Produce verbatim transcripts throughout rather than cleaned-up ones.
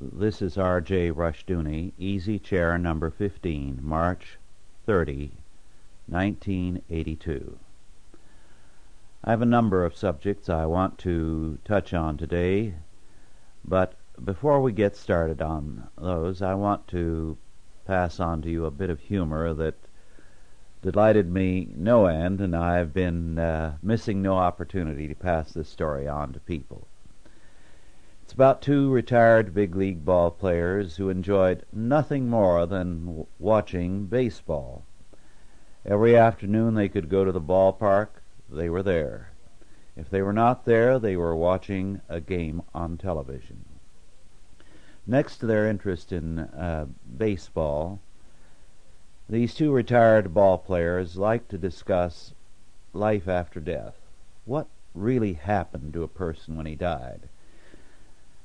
This is R. J. Rushdoony, easy chair number fifteen, March thirtieth, nineteen eighty-two. I have a number of subjects I want to touch on today, but before we get started on those, I want to pass on to you a bit of humor that delighted me no end, and I've been uh, missing no opportunity to pass this story on to people. It's about two retired big league ball players who enjoyed nothing more than w- watching baseball. Every afternoon they could go to the ballpark, they were there. If they were not there, they were watching a game on television. Next to their interest in uh, baseball, these two retired ball players liked to discuss life after death, what really happened to a person when he died.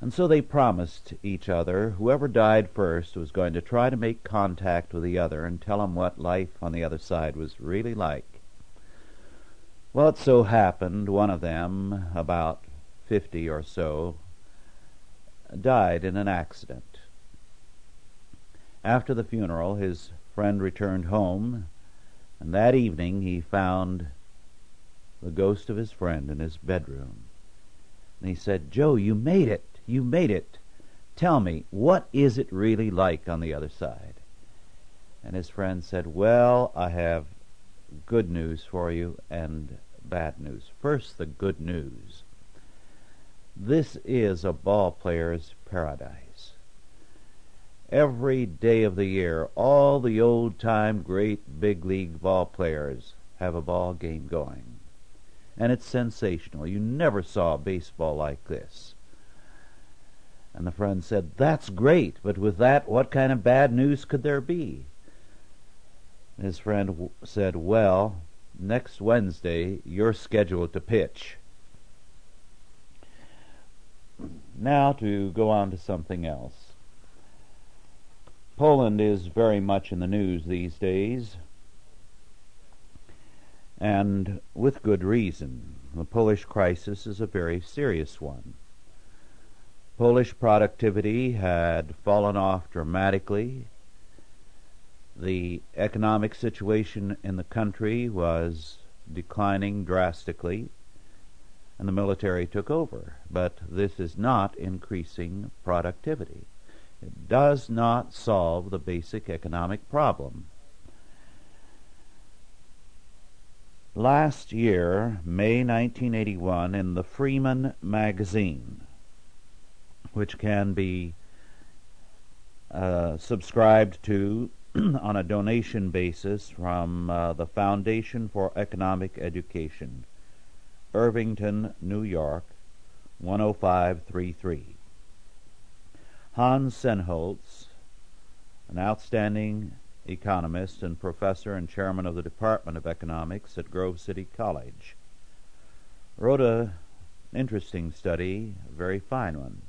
And so they promised each other whoever died first was going to try to make contact with the other and tell him what life on the other side was really like. Well, it so happened one of them, about fifty or so, died in an accident. After the funeral, his friend returned home, and that evening he found the ghost of his friend in his bedroom. And he said, "Joe, you made it. You made it. Tell me, what is it really like on the other side?" And his friend said, "Well, I have good news for you and bad news. First, the good news. This is a ball player's paradise. Every day of the year, all the old-time great big league ball players have a ball game going. And it's sensational. You never saw baseball like this." And the friend said, "That's great, but with that, what kind of bad news could there be?" His friend w- said, "Well, next Wednesday, you're scheduled to pitch." Now to go on to something else. Poland is very much in the news these days, and with good reason. The Polish crisis is a very serious one. Polish productivity had fallen off dramatically. The economic situation in the country was declining drastically, and the military took over. But this is not increasing productivity. It does not solve the basic economic problem. Last year, May nineteen eighty-one, in the Freeman magazine, which can be uh, subscribed to on a donation basis from uh, the Foundation for Economic Education, Irvington, New York, one oh five three three. Hans Senholtz, an outstanding economist and professor and chairman of the Department of Economics at Grove City College, wrote an interesting study, a very fine one,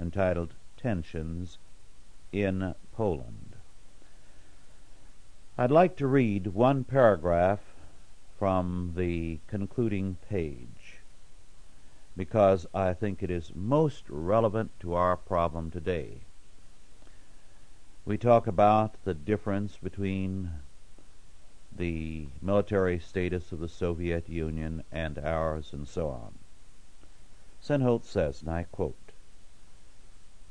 entitled Tensions in Poland. I'd like to read one paragraph from the concluding page because I think it is most relevant to our problem today. We talk about the difference between the military status of the Soviet Union and ours and so on. Senholtz says, and I quote,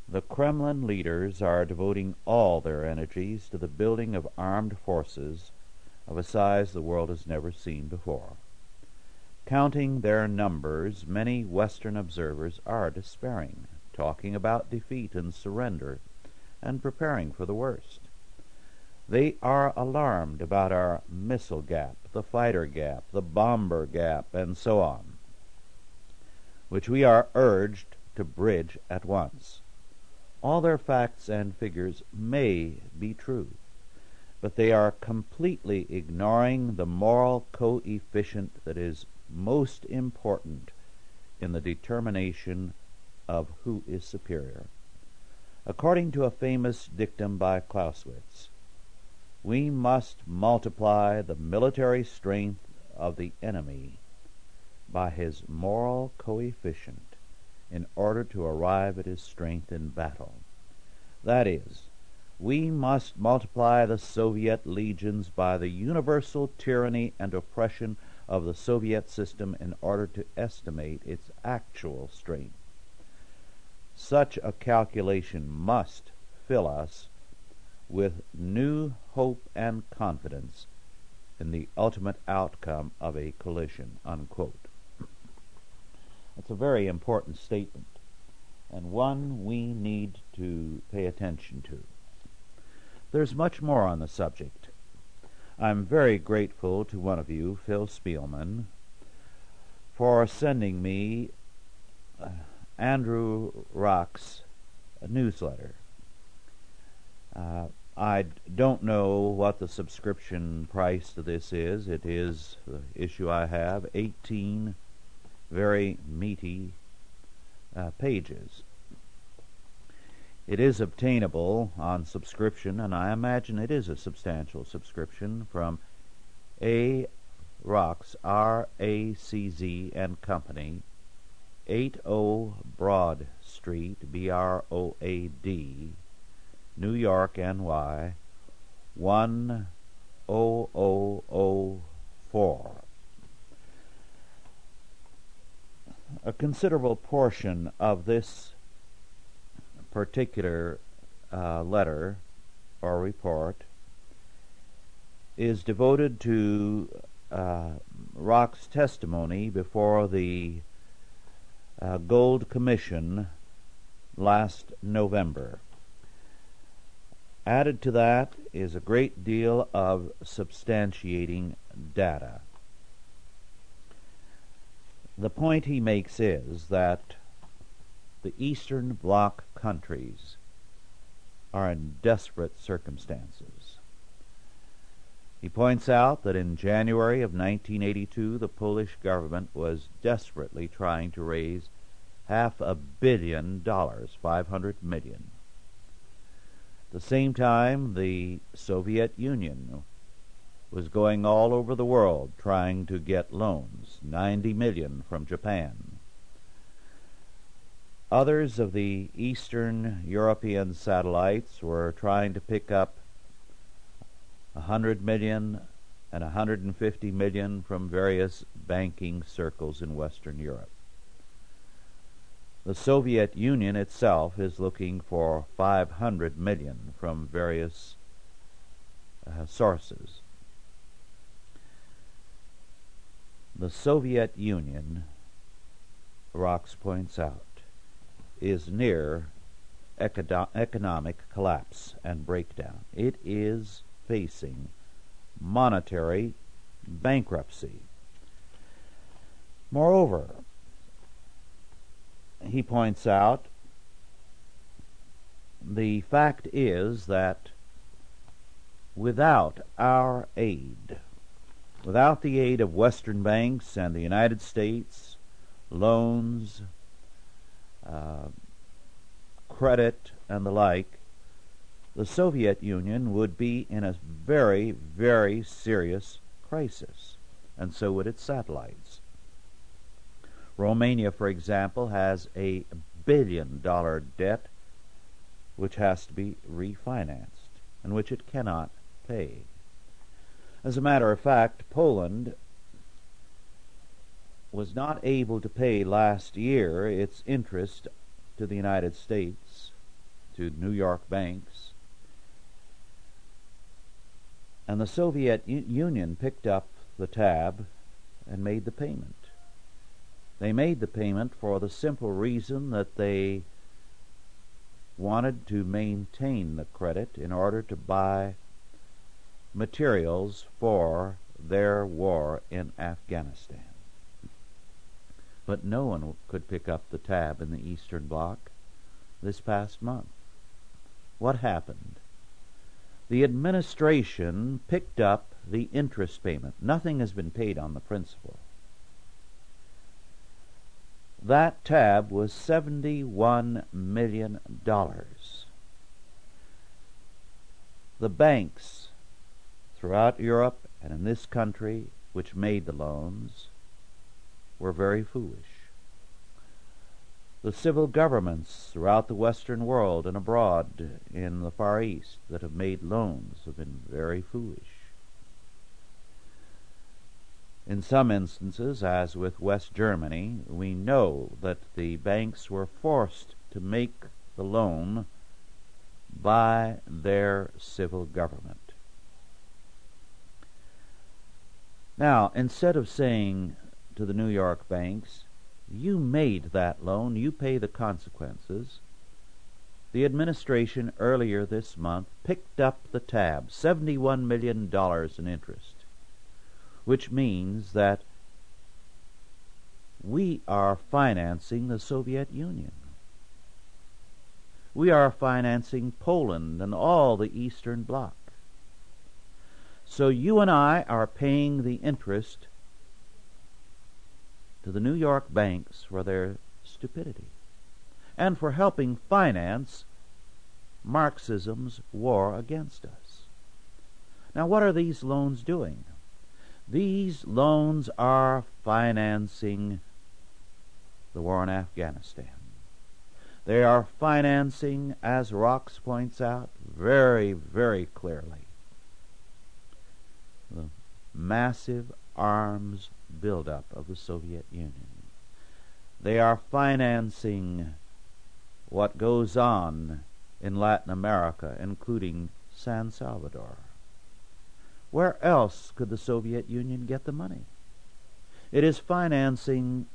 "The Kremlin leaders are devoting all their energies to the building of armed forces of a size the world has never seen before. Counting their numbers, many Western observers are despairing, talking about defeat and surrender, and preparing for the worst. They are alarmed about our missile gap, the fighter gap, the bomber gap, and so on, which we are urged to bridge at once. All their facts and figures may be true, but they are completely ignoring the moral coefficient that is most important in the determination of who is superior. According to a famous dictum by Clausewitz, we must multiply the military strength of the enemy by his moral coefficient in order to arrive at his strength in battle. That is, we must multiply the Soviet legions by the universal tyranny and oppression of the Soviet system in order to estimate its actual strength. Such a calculation must fill us with new hope and confidence in the ultimate outcome of a collision," unquote. That's a very important statement, and one we need to pay attention to. There's much more on the subject. I'm very grateful to one of you, Phil Spielman, for sending me uh, Andrew Racz newsletter. Uh, I don't know what the subscription price to this is. It is the issue I have, eighteen very meaty uh, pages. It is obtainable on subscription, and I imagine it is a substantial subscription, from A. Racz, R A C Z and Company, eighty Broad Street, B R O A D, New York, N Y, one zero zero zero four. A considerable portion of this particular uh, letter or report is devoted to uh, Racz testimony before the uh, Gold Commission last November. Added to that is a great deal of substantiating data. The point he makes is that the Eastern Bloc countries are in desperate circumstances. He points out that in January of nineteen eighty-two, the Polish government was desperately trying to raise half a billion dollars, five hundred million. At the same time, the Soviet Union was going all over the world trying to get loans, ninety million from Japan. Others of the Eastern European satellites were trying to pick up one hundred million and one hundred fifty million from various banking circles in Western Europe. The Soviet Union itself is looking for five hundred million from various uh, sources. The Soviet Union, Racz points out, is near econo- economic collapse and breakdown. It is facing monetary bankruptcy. Moreover, he points out, the fact is that without our aid, without the aid of Western banks and the United States, loans, Uh, credit and the like, the Soviet Union would be in a very, very serious crisis, and so would its satellites. Romania, for example, has a billion dollar debt which has to be refinanced and which it cannot pay. As a matter of fact, Poland was not able to pay last year its interest to the United States, to New York banks, and the Soviet U- Union picked up the tab and made the payment. They made the payment for the simple reason that they wanted to maintain the credit in order to buy materials for their war in Afghanistan. But no one could pick up the tab in the Eastern Bloc this past month. What happened? The administration picked up the interest payment. Nothing has been paid on the principal. That tab was seventy-one million dollars. The banks throughout Europe and in this country which made the loans were very foolish. the civil governments throughout the Western world and abroad in the Far East that have made loans have been very foolish. In some instances, as with West Germany, we know that the banks were forced to make the loan by their civil government. Now, instead of saying to the New York banks, you made that loan, you pay the consequences, the administration earlier this month picked up the tab, seventy-one million dollars in interest, which means that we are financing the Soviet Union. We are financing Poland and all the Eastern Bloc. So you and I are paying the interest to the New York banks for their stupidity and for helping finance Marxism's war against us. Now, what are these loans doing? These loans are financing the war in Afghanistan. They are financing, as Racz points out very, very clearly, the massive arms buildup of the Soviet Union. They are financing what goes on in Latin America, including San Salvador. Where else could the Soviet Union get the money? It is financing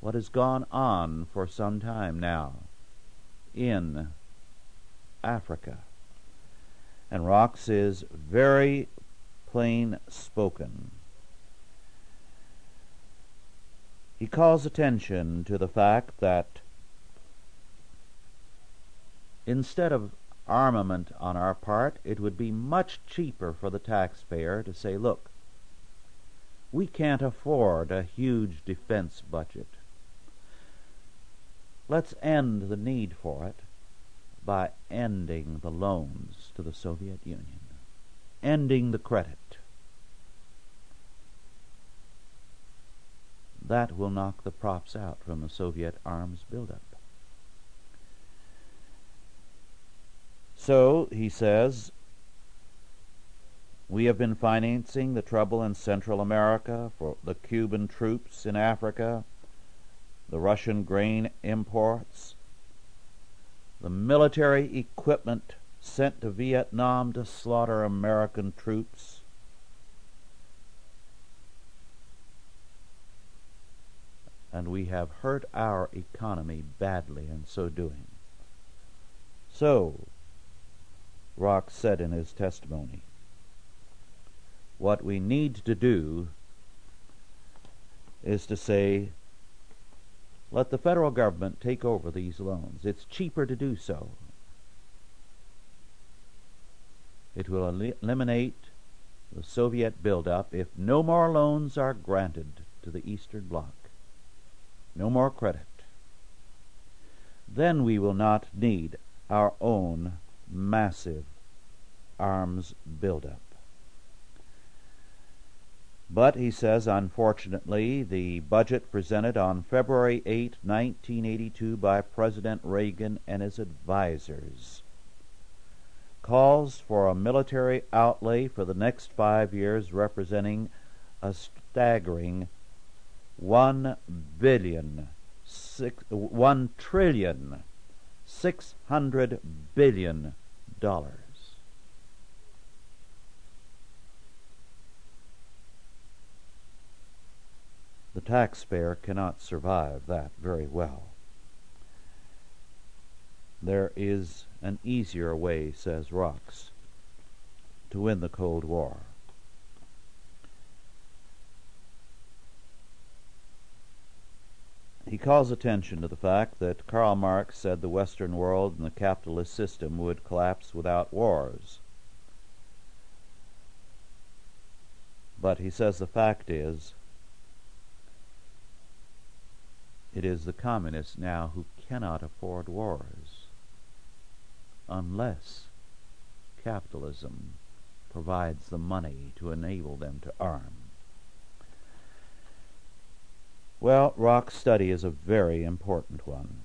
what has gone on for some time now in Africa. And Racz is very plain spoken. He calls attention to the fact that instead of armament on our part, it would be much cheaper for the taxpayer to say, look, we can't afford a huge defense budget. Let's end the need for it by ending the loans to the Soviet Union, ending the credit. That will knock the props out from the Soviet arms buildup. So, he says, we have been financing the trouble in Central America, for the Cuban troops in Africa, the Russian grain imports, the military equipment sent to Vietnam to slaughter American troops. And we have hurt our economy badly in so doing. So, Racz said in his testimony, what we need to do is to say, let the federal government take over these loans. It's cheaper to do so. It will el- eliminate the Soviet buildup if no more loans are granted to the Eastern Bloc. No more credit. Then we will not need our own massive arms buildup. But, he says, unfortunately, the budget presented on February eighth, nineteen eighty-two by President Reagan and his advisors calls for a military outlay for the next five years representing a staggering one billion, six, one trillion, six hundred billion dollars. The taxpayer cannot survive that very well. There is an easier way, says Racz, to win the Cold War. He calls attention to the fact that Karl Marx said the Western world and the capitalist system would collapse without wars. But he says the fact is, it is the communists now who cannot afford wars unless capitalism provides the money to enable them to arm. Well, Racz' study is a very important one.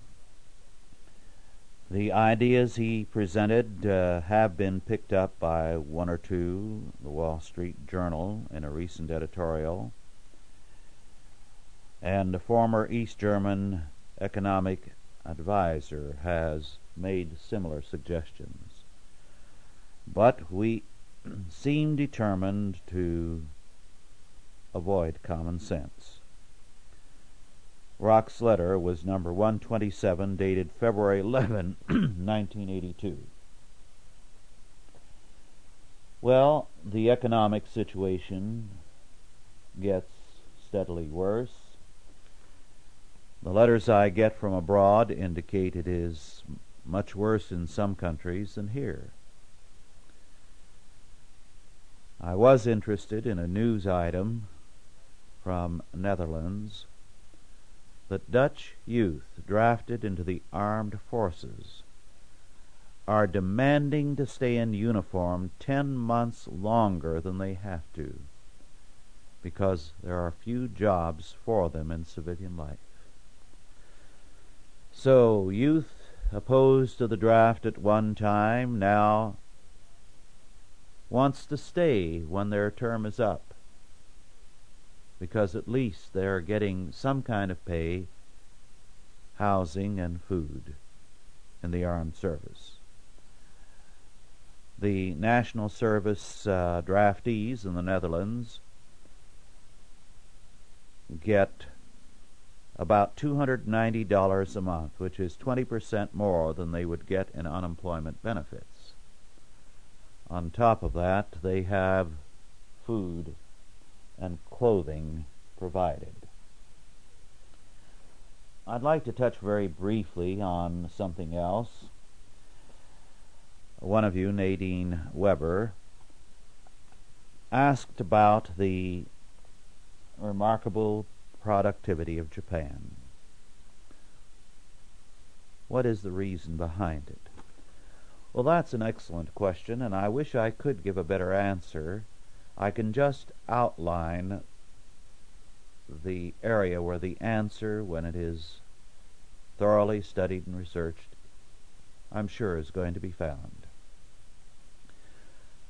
The ideas he presented uh, have been picked up by one or two, the Wall Street Journal in a recent editorial, and the former East German economic advisor has made similar suggestions. But we seem determined to avoid common sense. Racz' letter was number one twenty-seven, dated February eleventh, nineteen eighty-two. Well, the economic situation gets steadily worse. The letters I get from abroad indicate it is much worse in some countries than here. I was interested in a news item from Netherlands that Dutch youth drafted into the armed forces are demanding to stay in uniform ten months longer than they have to because there are few jobs for them in civilian life. So youth opposed to the draft at one time now wants to stay when their term is up, because at least they're getting some kind of pay, housing, and food in the armed service. The National Service uh, draftees in the Netherlands get about two hundred ninety dollars a month, which is twenty percent more than they would get in unemployment benefits. On top of that, they have food and clothing provided. I'd like to touch very briefly on something else. One of you, Nadine Weber, asked about the remarkable productivity of Japan. What is the reason behind it? Well, that's an excellent question, and I wish I could give a better answer. I can just outline the area where the answer, when it is thoroughly studied and researched, I'm sure is going to be found.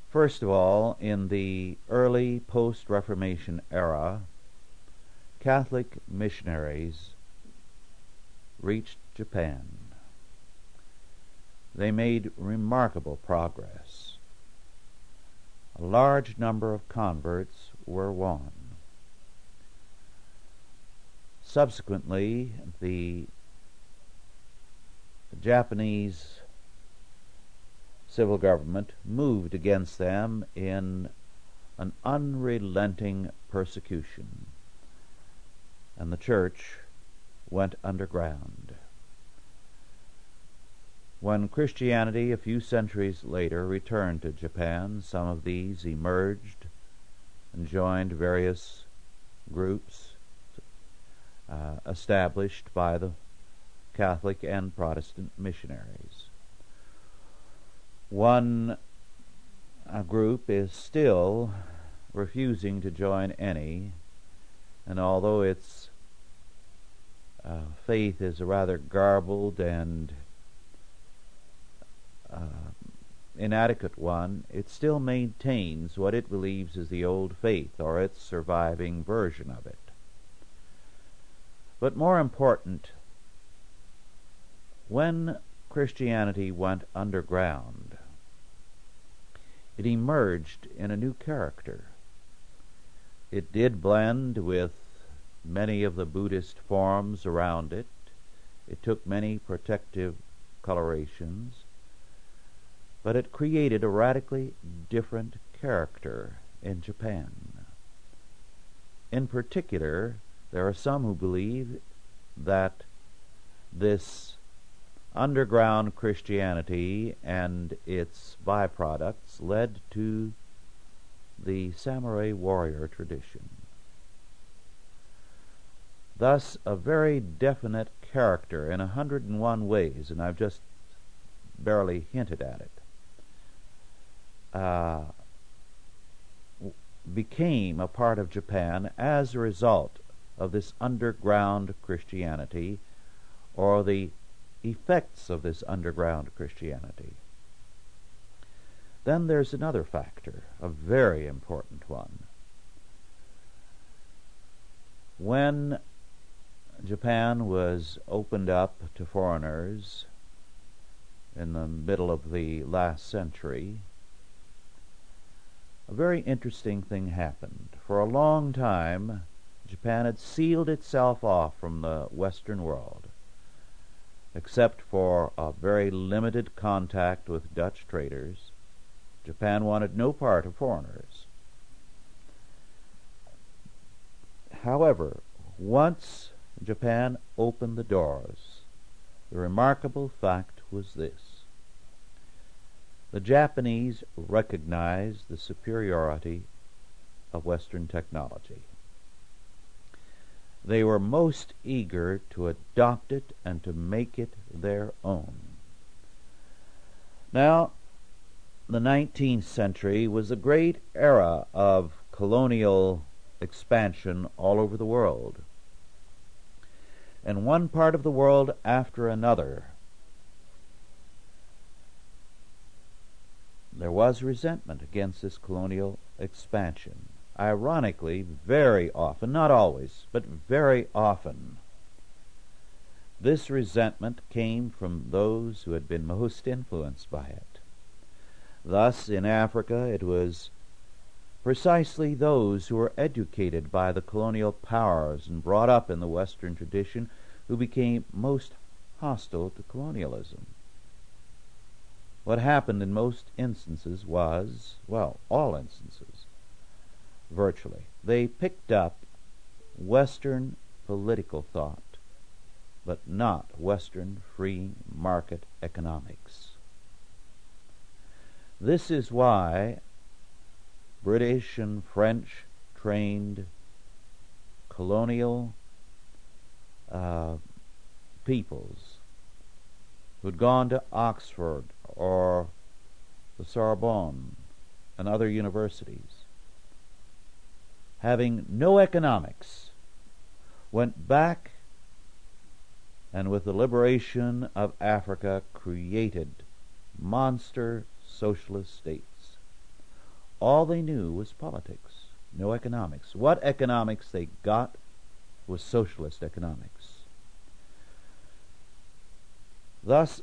First of all, in the early post-Reformation era, Catholic missionaries reached Japan. They made remarkable progress. A large number of converts were won. Subsequently, the Japanese civil government moved against them in an unrelenting persecution, and the church went underground. When Christianity a few centuries later returned to Japan, some of these emerged and joined various groups uh, established by the Catholic and Protestant missionaries. One uh, group is still refusing to join any, and although its uh, faith is rather garbled and Uh, inadequate one, it still maintains what it believes is the old faith, or its surviving version of it. But more important, when Christianity went underground, it emerged in a new character. It did blend with many of the Buddhist forms around it. It took many protective colorations, but it created a radically different character in Japan. In particular, there are some who believe that this underground Christianity and its byproducts led to the samurai warrior tradition. Thus, a very definite character in a hundred and one ways, and I've just barely hinted at it, Uh, became a part of Japan as a result of this underground Christianity, or the effects of this underground Christianity. Then there's another factor, a very important one. When Japan was opened up to foreigners in the middle of the last century, a very interesting thing happened. For a long time, Japan had sealed itself off from the Western world, except for a very limited contact with Dutch traders. Japan wanted no part of foreigners. However, once Japan opened the doors, the remarkable fact was this. The Japanese recognized the superiority of Western technology. They were most eager to adopt it and to make it their own. Now, the nineteenth century was a great era of colonial expansion all over the world. In one part of the world after another, there was resentment against this colonial expansion. Ironically, very often, not always, but very often, this resentment came from those who had been most influenced by it. Thus, in Africa, it was precisely those who were educated by the colonial powers and brought up in the Western tradition who became most hostile to colonialism. What happened in most instances was, well, all instances, virtually, they picked up Western political thought, but not Western free market economics. This is why British and French trained colonial uh, peoples who'd gone to Oxford or the Sorbonne and other universities, having no economics, went back and with the liberation of Africa created monster socialist states. All they knew was politics, no economics. What economics they got was socialist economics. Thus,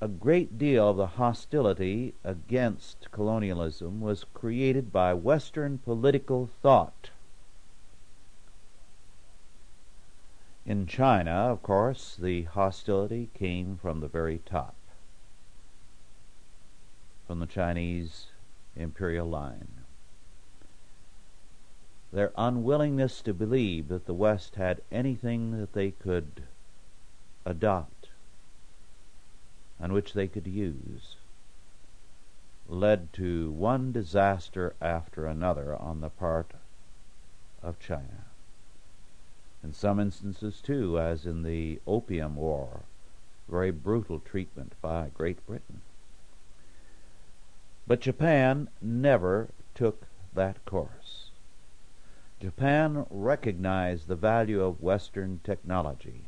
a great deal of the hostility against colonialism was created by Western political thought. In China, of course, the hostility came from the very top, from the Chinese imperial line. Their unwillingness to believe that the West had anything that they could adopt and which they could use led to one disaster after another on the part of China. In some instances, too, as in the Opium War, very brutal treatment by Great Britain. But Japan never took that course. Japan recognized the value of Western technology.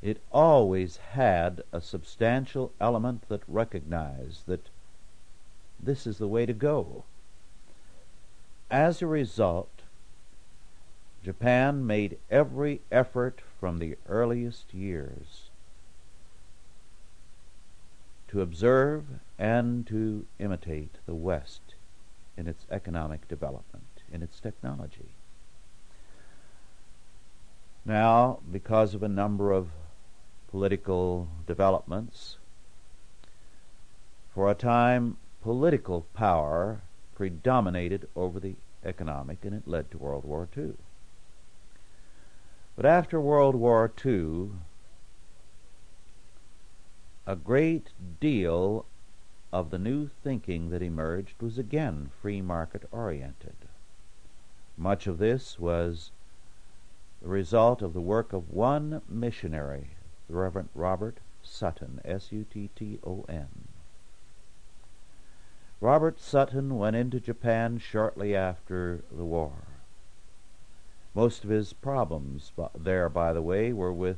It always had a substantial element that recognized that this is the way to go. As a result, Japan made every effort from the earliest years to observe and to imitate the West in its economic development, in its technology. Now, because of a number of political developments, for a time political power predominated over the economic, and it led to World War Two. But after World War Two, a great deal of the new thinking that emerged was again free market oriented. Much of this was the result of the work of one missionary, the Reverend Robert Sutton, S U T T O N. Robert Sutton went into Japan shortly after the war Most of his problems there, by the way, were with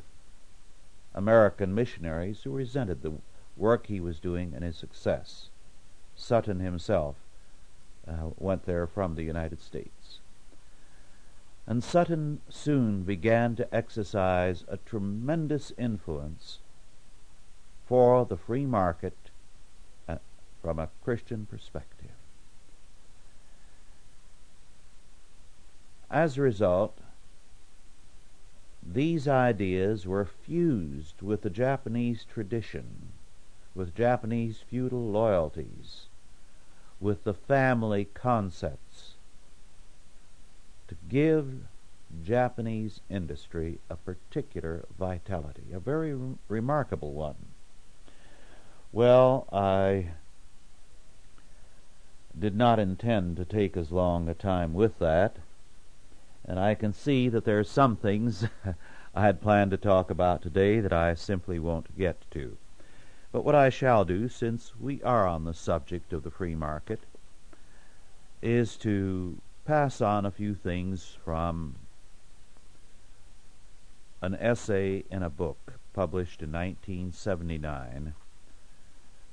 American missionaries who resented the work he was doing and his success. Sutton himself uh, went there from the United States. And Sutton soon began to exercise a tremendous influence for the free market uh, from a Christian perspective. As a result, these ideas were fused with the Japanese tradition, with Japanese feudal loyalties, with the family concepts, to give Japanese industry a particular vitality, a very re- remarkable one. Well, I did not intend to take as long a time with that, and I can see that there are some things I had planned to talk about today that I simply won't get to. But what I shall do, since we are on the subject of the free market, is to pass on a few things from an essay in a book published in nineteen seventy-nine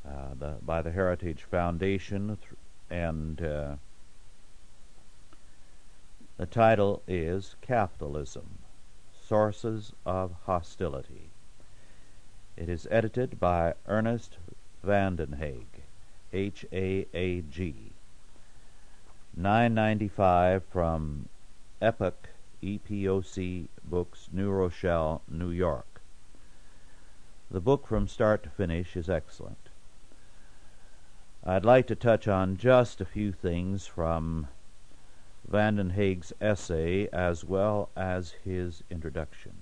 uh, the, by the Heritage Foundation, th- and uh, the title is Capitalism, Sources of Hostility. It is edited by Ernest van den Haag, H A A G, nine ninety-five from Epoch, E P O C Books, New Rochelle, New York. The book from start to finish is excellent. I'd like to touch on just a few things from Van den Haag's essay as well as his introduction.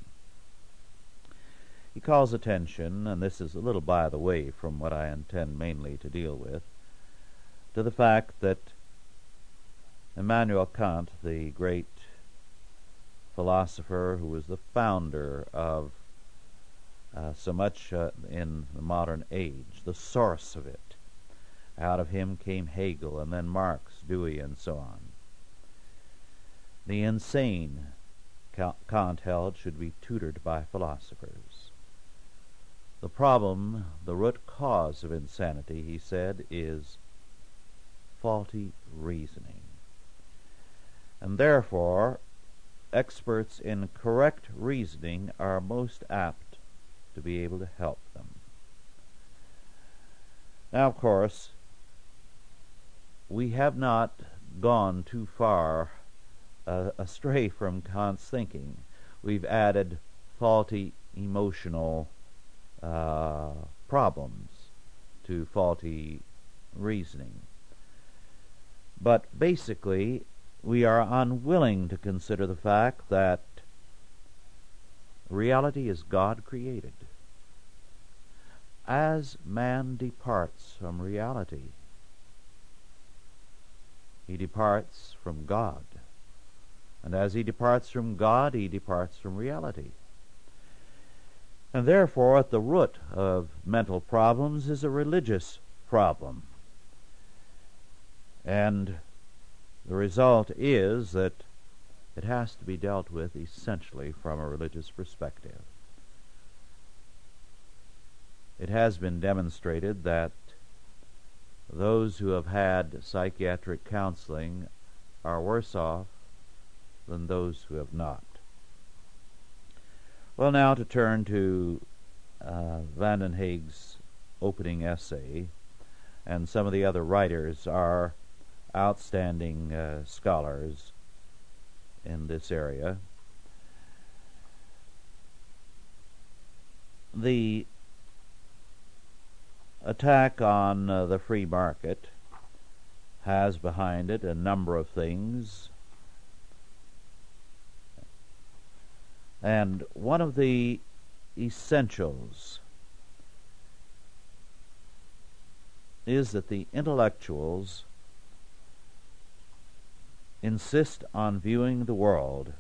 He calls attention, and this is a little by the way from what I intend mainly to deal with, to the fact that Immanuel Kant, the great philosopher who was the founder of uh, so much uh, in the modern age, the source of it, out of him came Hegel and then Marx, Dewey, and so on. The insane, Kant held, should be tutored by philosophers. The problem, the root cause of insanity, he said, is faulty reasoning. And therefore, experts in correct reasoning are most apt to be able to help them. Now, of course, we have not gone too far astray from Kant's thinking. We've added faulty emotional uh, problems to faulty reasoning. But basically, we are unwilling to consider the fact that reality is God created. As man departs from reality, he departs from God. And as he departs from God, he departs from reality. And therefore, at the root of mental problems is a religious problem. And the result is that it has to be dealt with essentially from a religious perspective. It has been demonstrated that those who have had psychiatric counseling are worse off than those who have not. Well, now to turn to uh, Van den Haag's opening essay, and some of the other writers are outstanding uh, scholars in this area. The attack on uh, the free market has behind it a number of things. And one of the essentials is that the intellectuals insist on viewing the world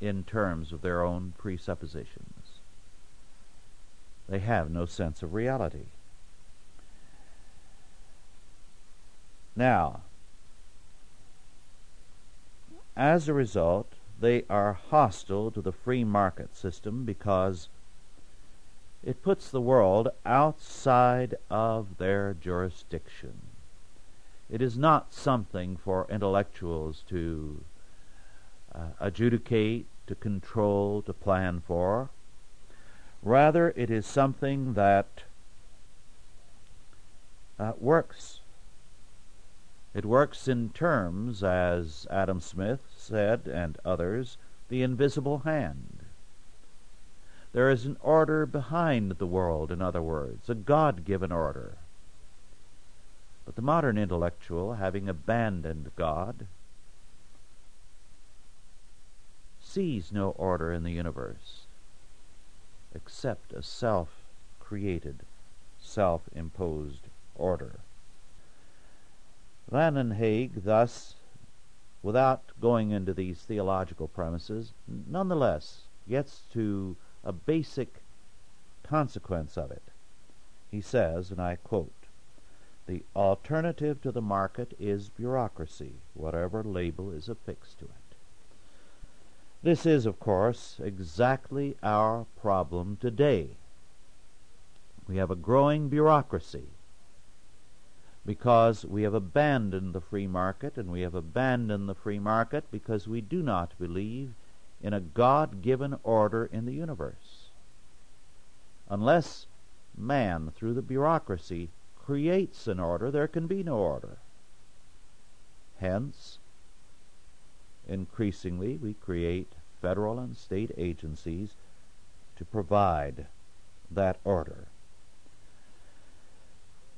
in terms of their own presuppositions. They have no sense of reality. Now, as a result, they are hostile to the free market system because it puts the world outside of their jurisdiction. It is not something for intellectuals to uh, adjudicate, to control, to plan for. Rather, it is something that uh, works. It works in terms, as Adam Smith said and others, the invisible hand. There is an order behind the world, in other words, a God-given order. But the modern intellectual, having abandoned God, sees no order in the universe except a self-created, self-imposed order. Van den Haag, thus, without going into these theological premises, nonetheless gets to a basic consequence of it. He says, and I quote, "The alternative to the market is bureaucracy, whatever label is affixed to it." This is, of course, exactly our problem today. We have a growing bureaucracy, because we have abandoned the free market, and we have abandoned the free market because we do not believe in a God-given order in the universe. Unless man, through the bureaucracy, creates an order, there can be no order. Hence, increasingly, we create federal and state agencies to provide that order.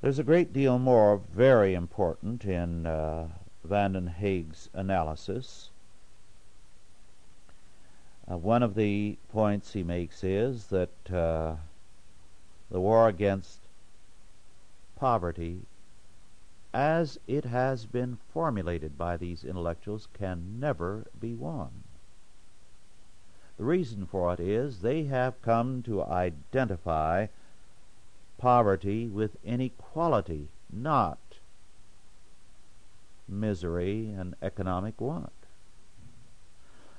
There's a great deal more very important in uh, Van den Haag's analysis. Uh, one of the points he makes is that uh, the war against poverty, as it has been formulated by these intellectuals, can never be won. The reason for it is they have come to identify poverty with inequality, not misery and economic want.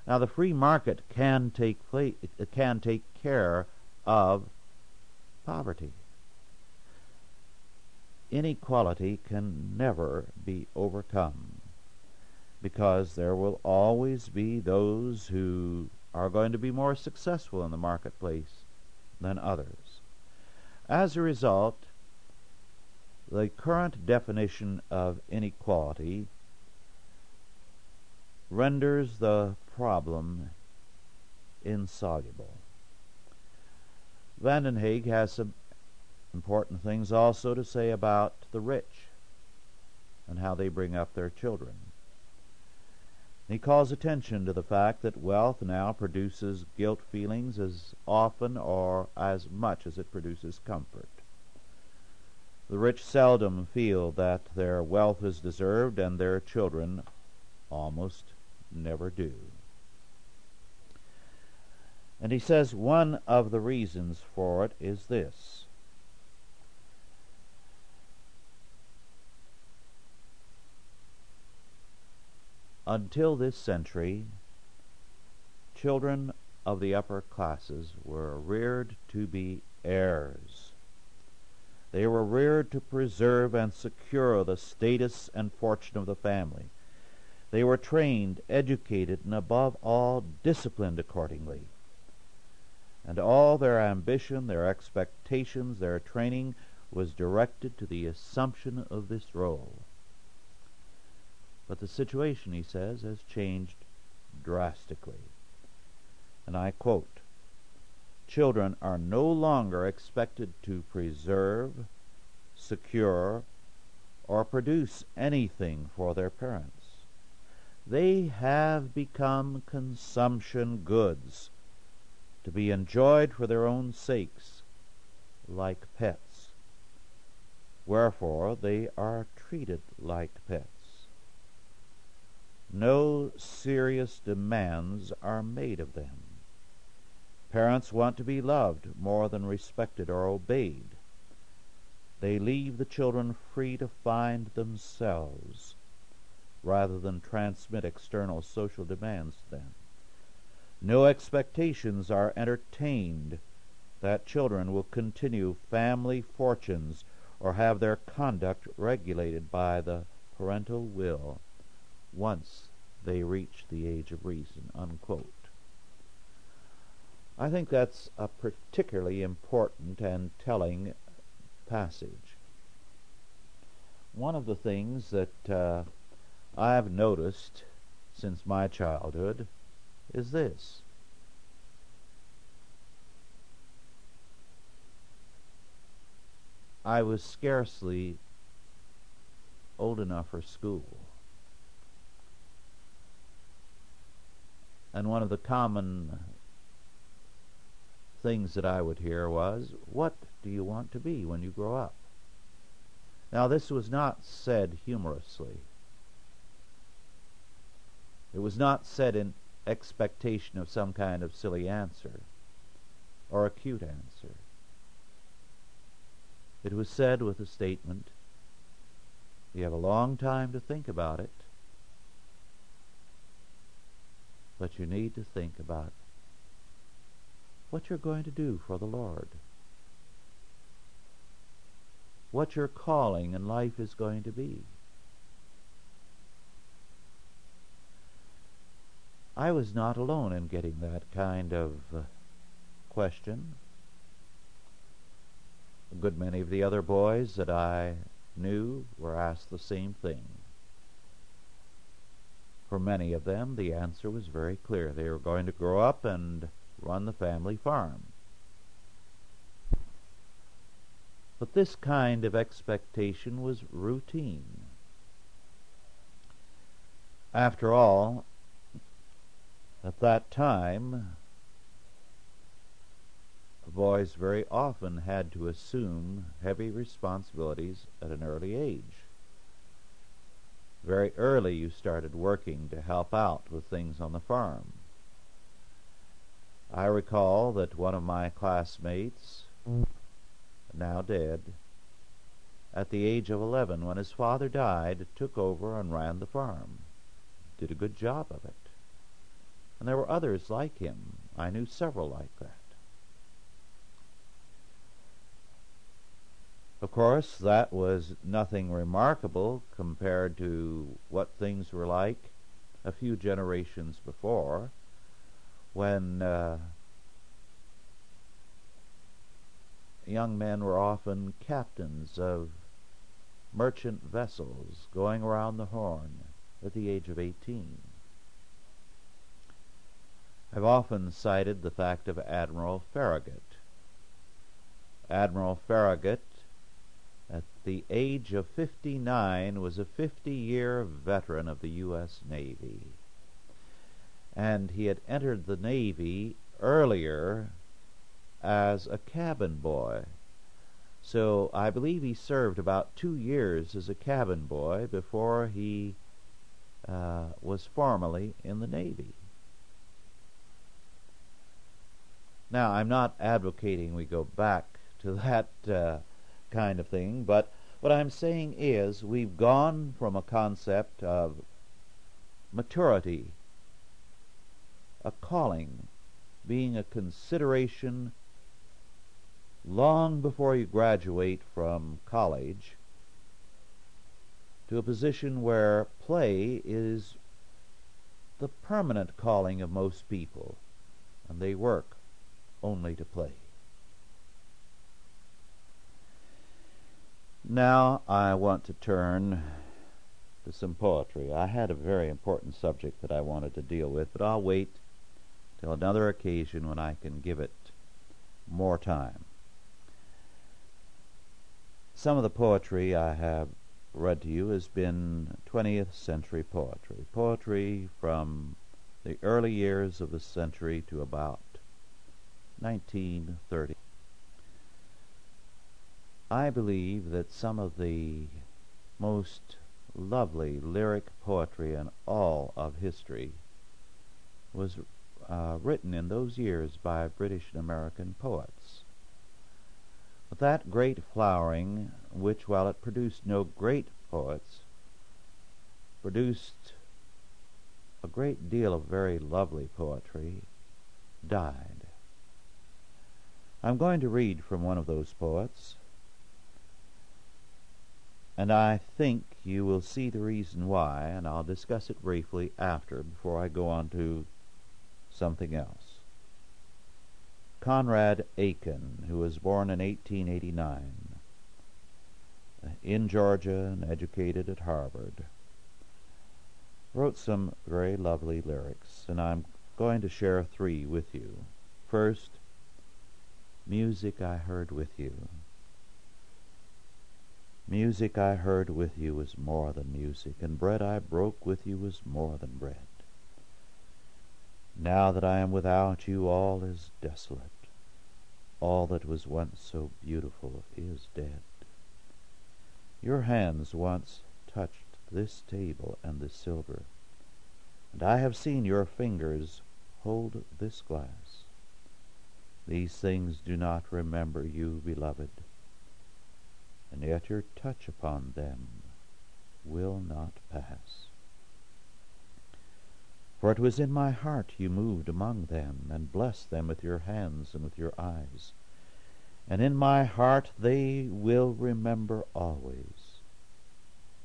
Now, the free market can take place, can take care of poverty. Inequality can never be overcome, because there will always be those who are going to be more successful in the marketplace than others. As a result, the current definition of inequality renders the problem insoluble. Van den Haag has some important things also to say about the rich and how they bring up their children. He calls attention to the fact that wealth now produces guilt feelings as often or as much as it produces comfort. The rich seldom feel that their wealth is deserved, and their children almost never do. And he says one of the reasons for it is this. Until this century, children of the upper classes were reared to be heirs. They were reared to preserve and secure the status and fortune of the family. They were trained, educated, and above all, disciplined accordingly. And all their ambition, their expectations, their training was directed to the assumption of this role. But the situation, he says, has changed drastically. And I quote, "Children are no longer expected to preserve, secure, or produce anything for their parents. They have become consumption goods to be enjoyed for their own sakes, like pets. Wherefore they are treated like pets. No serious demands are made of them. Parents want to be loved more than respected or obeyed. They leave the children free to find themselves rather than transmit external social demands to them. No expectations are entertained that children will continue family fortunes or have their conduct regulated by the parental will once they reach the age of reason," unquote. I think that's a particularly important and telling passage. One of the things that uh, I've noticed since my childhood is this. I was scarcely old enough for school. And one of the common things that I would hear was, "What do you want to be when you grow up?" Now, this was not said humorously. It was not said in expectation of some kind of silly answer or a cute answer. It was said with a statement, "You have a long time to think about it, but you need to think about what you're going to do for the Lord, what your calling in life is going to be." I was not alone in getting that kind of uh, question. A good many of the other boys that I knew were asked the same thing. For many of them, the answer was very clear. They were going to grow up and run the family farm. But this kind of expectation was routine. After all, at that time, boys very often had to assume heavy responsibilities at an early age. Very early you started working to help out with things on the farm. I recall that one of my classmates, now dead, at the age of eleven, when his father died, took over and ran the farm, did a good job of it. And there were others like him. I knew several like that. Of course, that was nothing remarkable compared to what things were like a few generations before, when uh, young men were often captains of merchant vessels going around the Horn at the age of eighteen. I've often cited the fact of Admiral Farragut. Admiral Farragut, at the age of fifty-nine, was a fifty-year veteran of the U S Navy. And he had entered the Navy earlier as a cabin boy. So I believe he served about two years as a cabin boy before he uh, was formally in the Navy. Now, I'm not advocating we go back to that uh, kind of thing, but what I'm saying is we've gone from a concept of maturity, a calling, being a consideration long before you graduate from college, to a position where play is the permanent calling of most people, and they work only to play. Now I want to turn to some poetry. I had a very important subject that I wanted to deal with, but I'll wait till another occasion when I can give it more time. Some of the poetry I have read to you has been twentieth century poetry, poetry from the early years of the century to about nineteen thirty. I believe that some of the most lovely lyric poetry in all of history was Uh, written in those years by British and American poets. But that great flowering, which, while it produced no great poets, produced a great deal of very lovely poetry, died. I'm going to read from one of those poets, and I think you will see the reason why, and I'll discuss it briefly after, before I go on to something else. Conrad Aiken, who was born in eighteen eighty-nine, in Georgia and educated at Harvard, wrote some very lovely lyrics, and I'm going to share three with you. First, Music I Heard With You. Music I heard with you was more than music, and bread I broke with you was more than bread. Now that I am without you, all is desolate. All that was once so beautiful is dead. Your hands once touched this table and this silver, and I have seen your fingers hold this glass. These things do not remember you, beloved, and yet your touch upon them will not pass. For it was in my heart you moved among them, and blessed them with your hands and with your eyes, and in my heart they will remember always.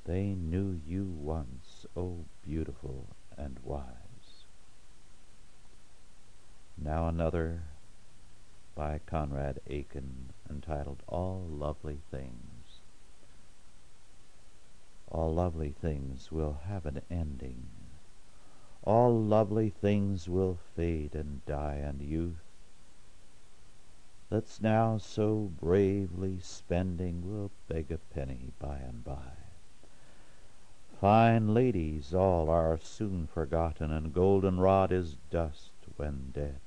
They knew you once, O beautiful and wise. Now another by Conrad Aiken, entitled All Lovely Things. All lovely things will have an ending. All lovely things will fade and die, and youth that's now so bravely spending will beg a penny by and by. Fine ladies all are soon forgotten, and goldenrod is dust when dead.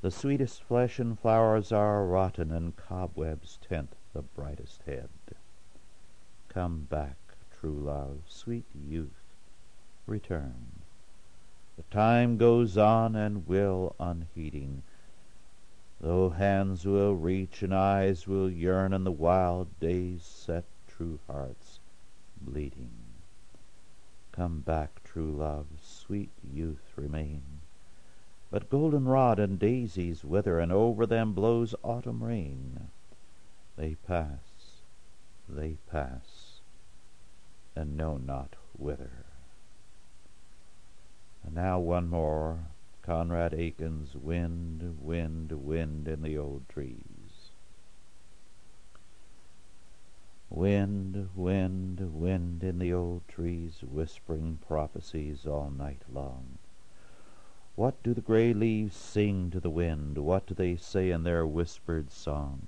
The sweetest flesh and flowers are rotten, and cobwebs tint the brightest head. Come back, true love, sweet youth, return. The time goes on, and will unheeding, though hands will reach and eyes will yearn, and the wild days set true hearts bleeding. Come back, true love, sweet youth, remain. But goldenrod and daisies wither, and over them blows autumn rain. They pass, they pass, and know not whither. And now one more, Conrad Aiken's Wind, Wind, Wind in the Old Trees. Wind, wind, wind in the old trees, whispering prophecies all night long. What do the gray leaves sing to the wind? What do they say in their whispered song?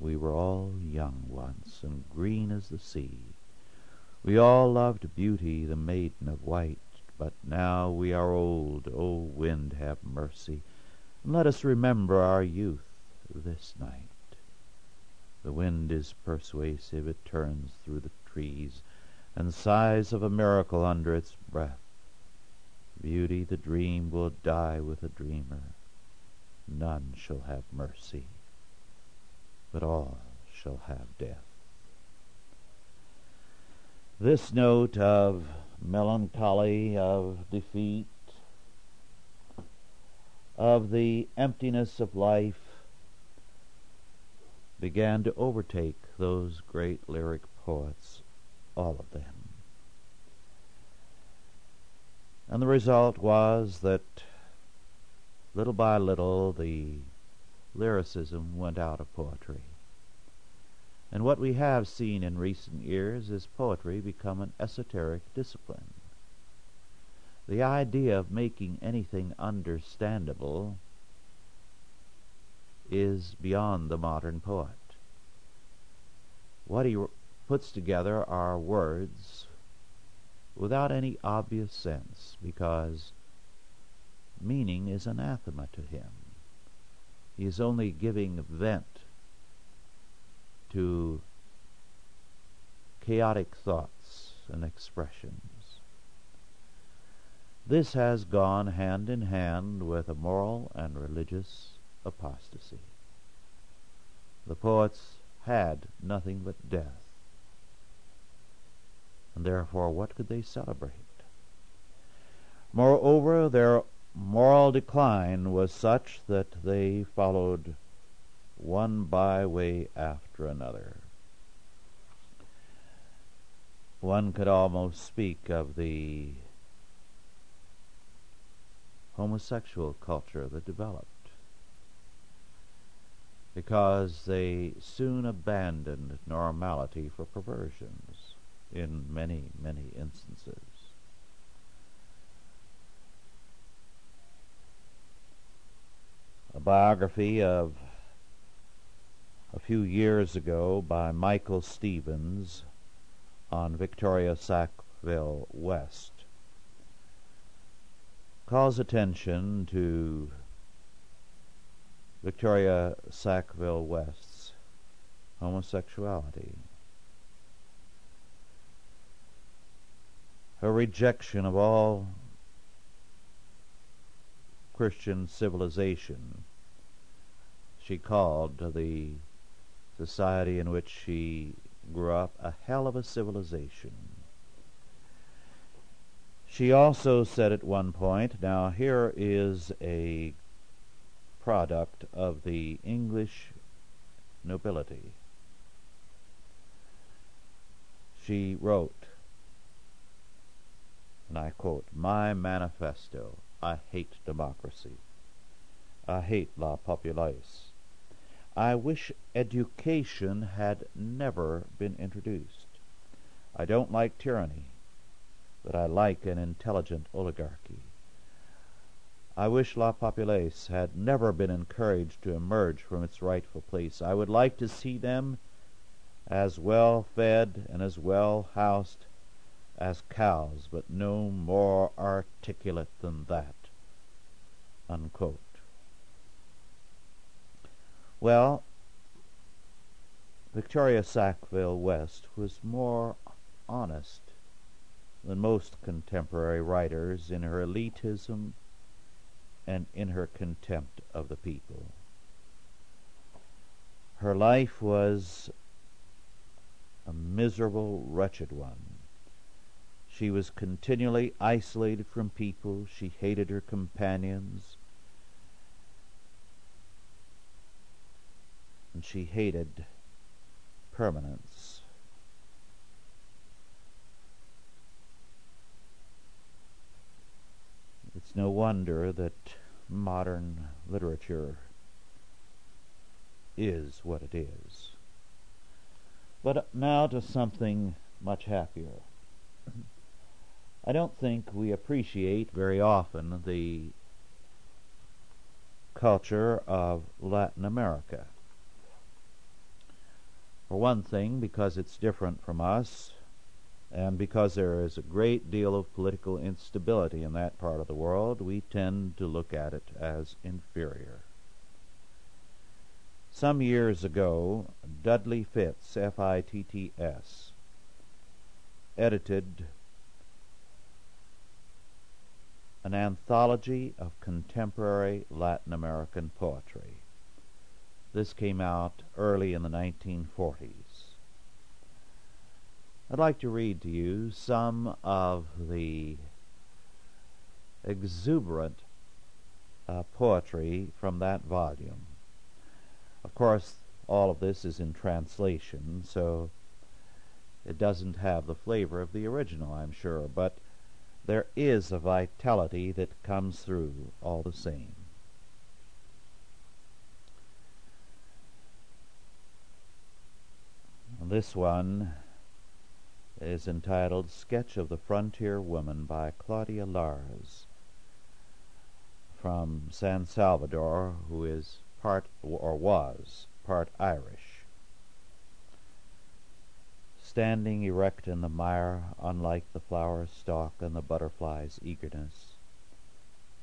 We were all young once, and green as the sea. We all loved beauty, the maiden of white, but now we are old. O wind, have mercy, and let us remember our youth this night. The wind is persuasive, it turns through the trees, and sighs of a miracle under its breath. Beauty, the dream, will die with a dreamer. None shall have mercy, but all shall have death. This note of melancholy, of defeat, of the emptiness of life, began to overtake those great lyric poets, all of them. And the result was that little by little the lyricism went out of poetry. And what we have seen in recent years is poetry become an esoteric discipline. The idea of making anything understandable is beyond the modern poet. What he puts together are words without any obvious sense, because meaning is anathema to him. He is only giving vent to chaotic thoughts and expressions. This has gone hand in hand with a moral and religious apostasy. The poets had nothing but death, and therefore what could they celebrate? Moreover, their moral decline was such that they followed one byway after another. One could almost speak of the homosexual culture that developed, because they soon abandoned normality for perversions in many, many instances. A biography of a few years ago by Michael Stevens on Victoria Sackville-West calls attention to Victoria Sackville-West's homosexuality, her rejection of all Christian civilization she called the society in which she grew up a hell of a civilization. She also said at one point, now here is a product of the English nobility. She wrote, and I quote, "My manifesto, I hate democracy. I hate la populace. I wish education had never been introduced. I don't like tyranny, but I like an intelligent oligarchy. I wish la populace had never been encouraged to emerge from its rightful place. I would like to see them as well fed and as well housed as cows, but no more articulate than that." Unquote. Well, Victoria Sackville-West was more honest than most contemporary writers in her elitism and in her contempt of the people. Her life was a miserable, wretched one. She was continually isolated from people. She hated her companions, and she hated permanence. It's no wonder that modern literature is what it is. But now to something much happier. I don't think we appreciate very often the culture of Latin America. For one thing, because it's different from us, and because there is a great deal of political instability in that part of the world, we tend to look at it as inferior. Some years ago, Dudley Fitts, F I T T S, edited an anthology of contemporary Latin American poetry. This came out early in the nineteen forties. I'd like to read to you some of the exuberant uh, poetry from that volume. Of course, all of this is in translation, so it doesn't have the flavor of the original, I'm sure, but there is a vitality that comes through all the same. This one is entitled Sketch of the Frontier Woman by Claudia Lars, from San Salvador, who is part, or was, part Irish. Standing erect in the mire, unlike the flower stalk and the butterfly's eagerness,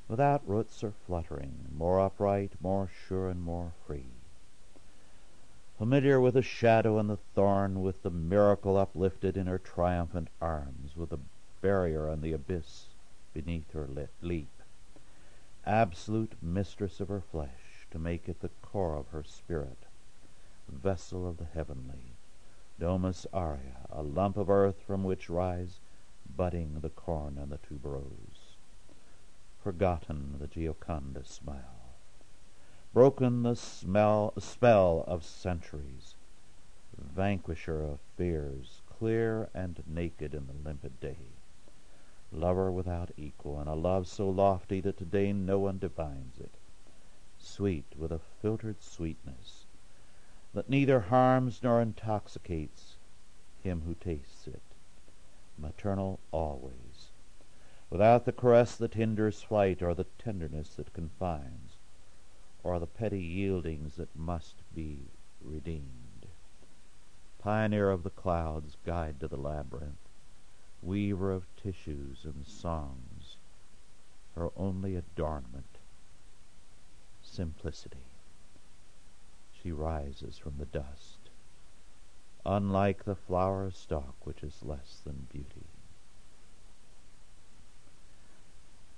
without roots or fluttering, more upright, more sure, and more free. Familiar with the shadow and the thorn, with the miracle uplifted in her triumphant arms, with the barrier and the abyss beneath her leap, absolute mistress of her flesh, to make it the core of her spirit, vessel of the heavenly, domus aurea, a lump of earth from which rise budding the corn and the tuberose, forgotten the Gioconda smile, broken the smell, spell of centuries, vanquisher of fears, clear and naked in the limpid day, lover without equal, and a love so lofty that today no one divines it, sweet with a filtered sweetness that neither harms nor intoxicates him who tastes it, maternal always, without the caress that hinders flight, or the tenderness that confines, or the petty yieldings that must be redeemed. Pioneer of the clouds, guide to the labyrinth, weaver of tissues and songs, her only adornment, simplicity. She rises from the dust, unlike the flower stalk, which is less than beauty.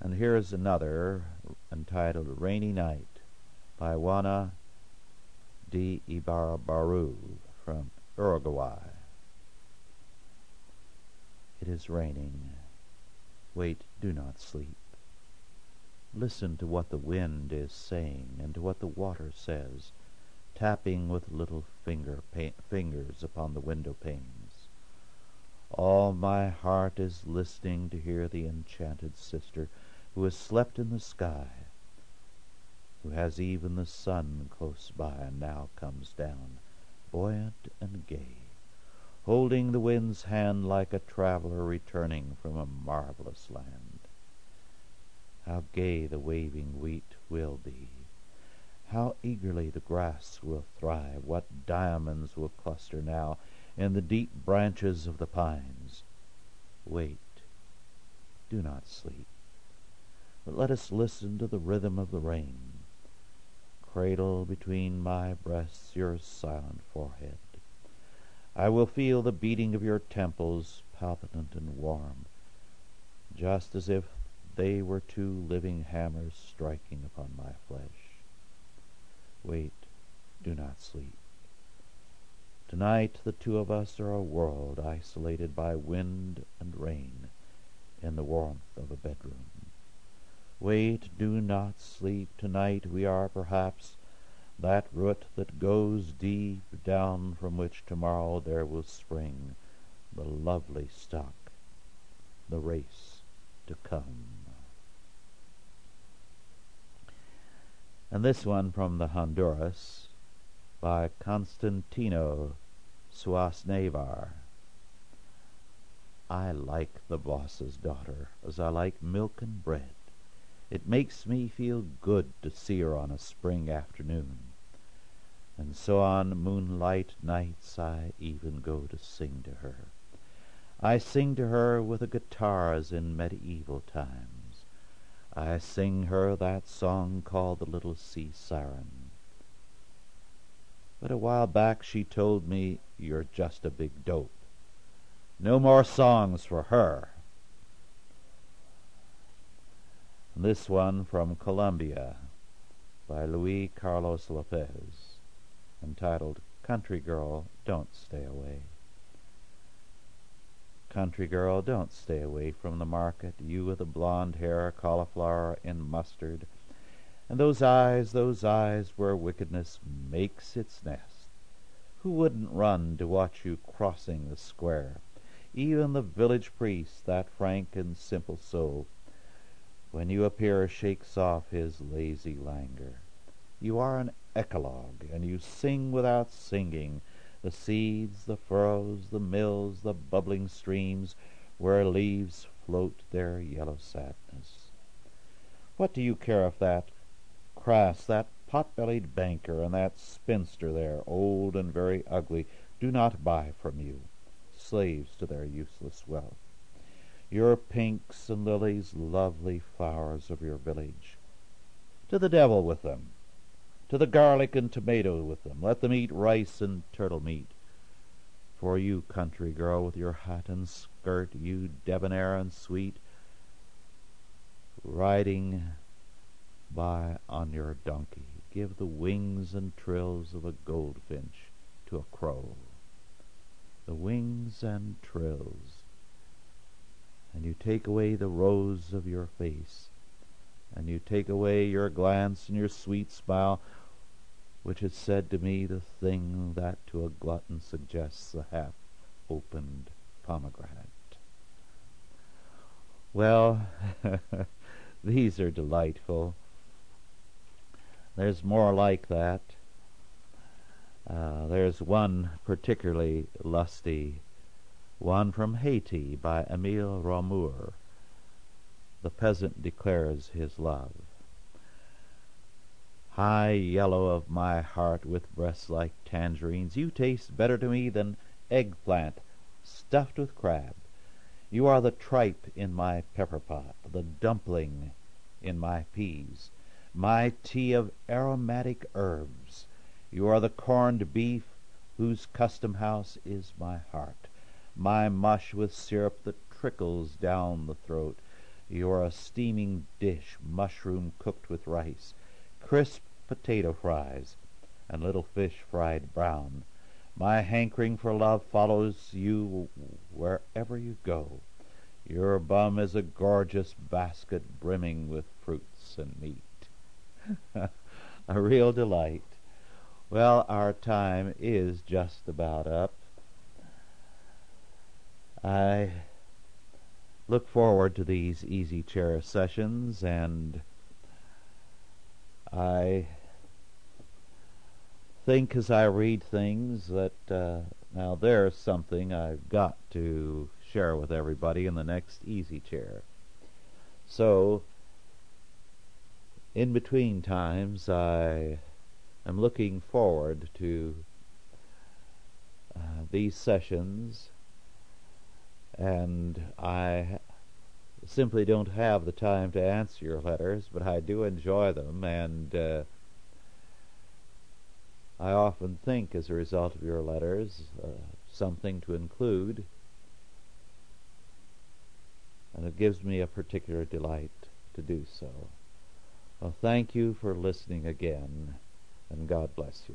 And here is another entitled Rainy Night by Juana de Ibarbourou from Uruguay. It is raining. Wait, do not sleep. Listen to what the wind is saying and to what the water says, tapping with little finger pa- fingers upon the window panes. All my heart is listening to hear the enchanted sister who has slept in the sky, who has even the sun close by and now comes down, buoyant and gay, holding the wind's hand like a traveler returning from a marvelous land. How gay the waving wheat will be! How eagerly the grass will thrive, what diamonds will cluster now in the deep branches of the pines. Wait, do not sleep, but let us listen to the rhythm of the rain. Cradle between my breasts your silent forehead. I will feel the beating of your temples, palpitant and warm, just as if they were two living hammers striking upon my flesh. Wait, do not sleep. Tonight the two of us are a world isolated by wind and rain in the warmth of a bedroom. Wait, do not sleep. Tonight we are perhaps that root that goes deep down from which tomorrow there will spring the lovely stock, the race to come. And this one from the Honduras by Constantino Suasnevar. I like the boss's daughter as I like milk and bread. It makes me feel good to see her on a spring afternoon. And so on moonlight nights I even go to sing to her. I sing to her with a guitar as in medieval times. I sing her that song called The Little Sea Siren. But a while back she told me, "You're just a big dope. No more songs for her." This one from Colombia by Luis Carlos Lopez, entitled Country Girl, Don't Stay Away. Country girl, don't stay away from the market, you with the blonde hair, cauliflower, and mustard, and those eyes, those eyes where wickedness makes its nest. Who wouldn't run to watch you crossing the square? Even the village priest, that frank and simple soul, when you appear, shakes off his lazy languor. You are an eclogue, and you sing without singing, the seeds, the furrows, the mills, the bubbling streams, where leaves float their yellow sadness. What do you care if that crass, that pot-bellied banker, and that spinster there, old and very ugly, do not buy from you, slaves to their useless wealth? Your pinks and lilies, lovely flowers of your village, to the devil with them. To the garlic and tomato with them. Let them eat rice and turtle meat. For you, country girl, with your hat and skirt, you debonair and sweet, riding by on your donkey, give the wings and trills of a goldfinch to a crow. The wings and trills. And you take away the rose of your face and you take away your glance and your sweet smile, which is said to me the thing that to a glutton suggests the half-opened pomegranate. Well, these are delightful. There's more like that. Uh, there's one particularly lusty, one from Haiti by Emile Rameur. The peasant declares his love. High yellow of my heart with breasts like tangerines, you taste better to me than eggplant stuffed with crab. You are the tripe in my pepper pot, the dumpling in my peas, my tea of aromatic herbs. You are the corned beef whose custom house is my heart, my mush with syrup that trickles down the throat. You are a steaming dish, mushroom cooked with rice, crisp potato fries, and little fish fried brown. My hankering for love follows you wherever you go. Your bum is a gorgeous basket brimming with fruits and meat. A real delight. Well, our time is just about up. I look forward to these easy chair sessions, and I think as I read things that uh, now there's something I've got to share with everybody in the next easy chair. So in between times I am looking forward to uh, these sessions, and I simply don't have the time to answer your letters, but I do enjoy them, and uh, I often think, as a result of your letters, uh, something to include, and it gives me a particular delight to do so. Well, thank you for listening again, and God bless you.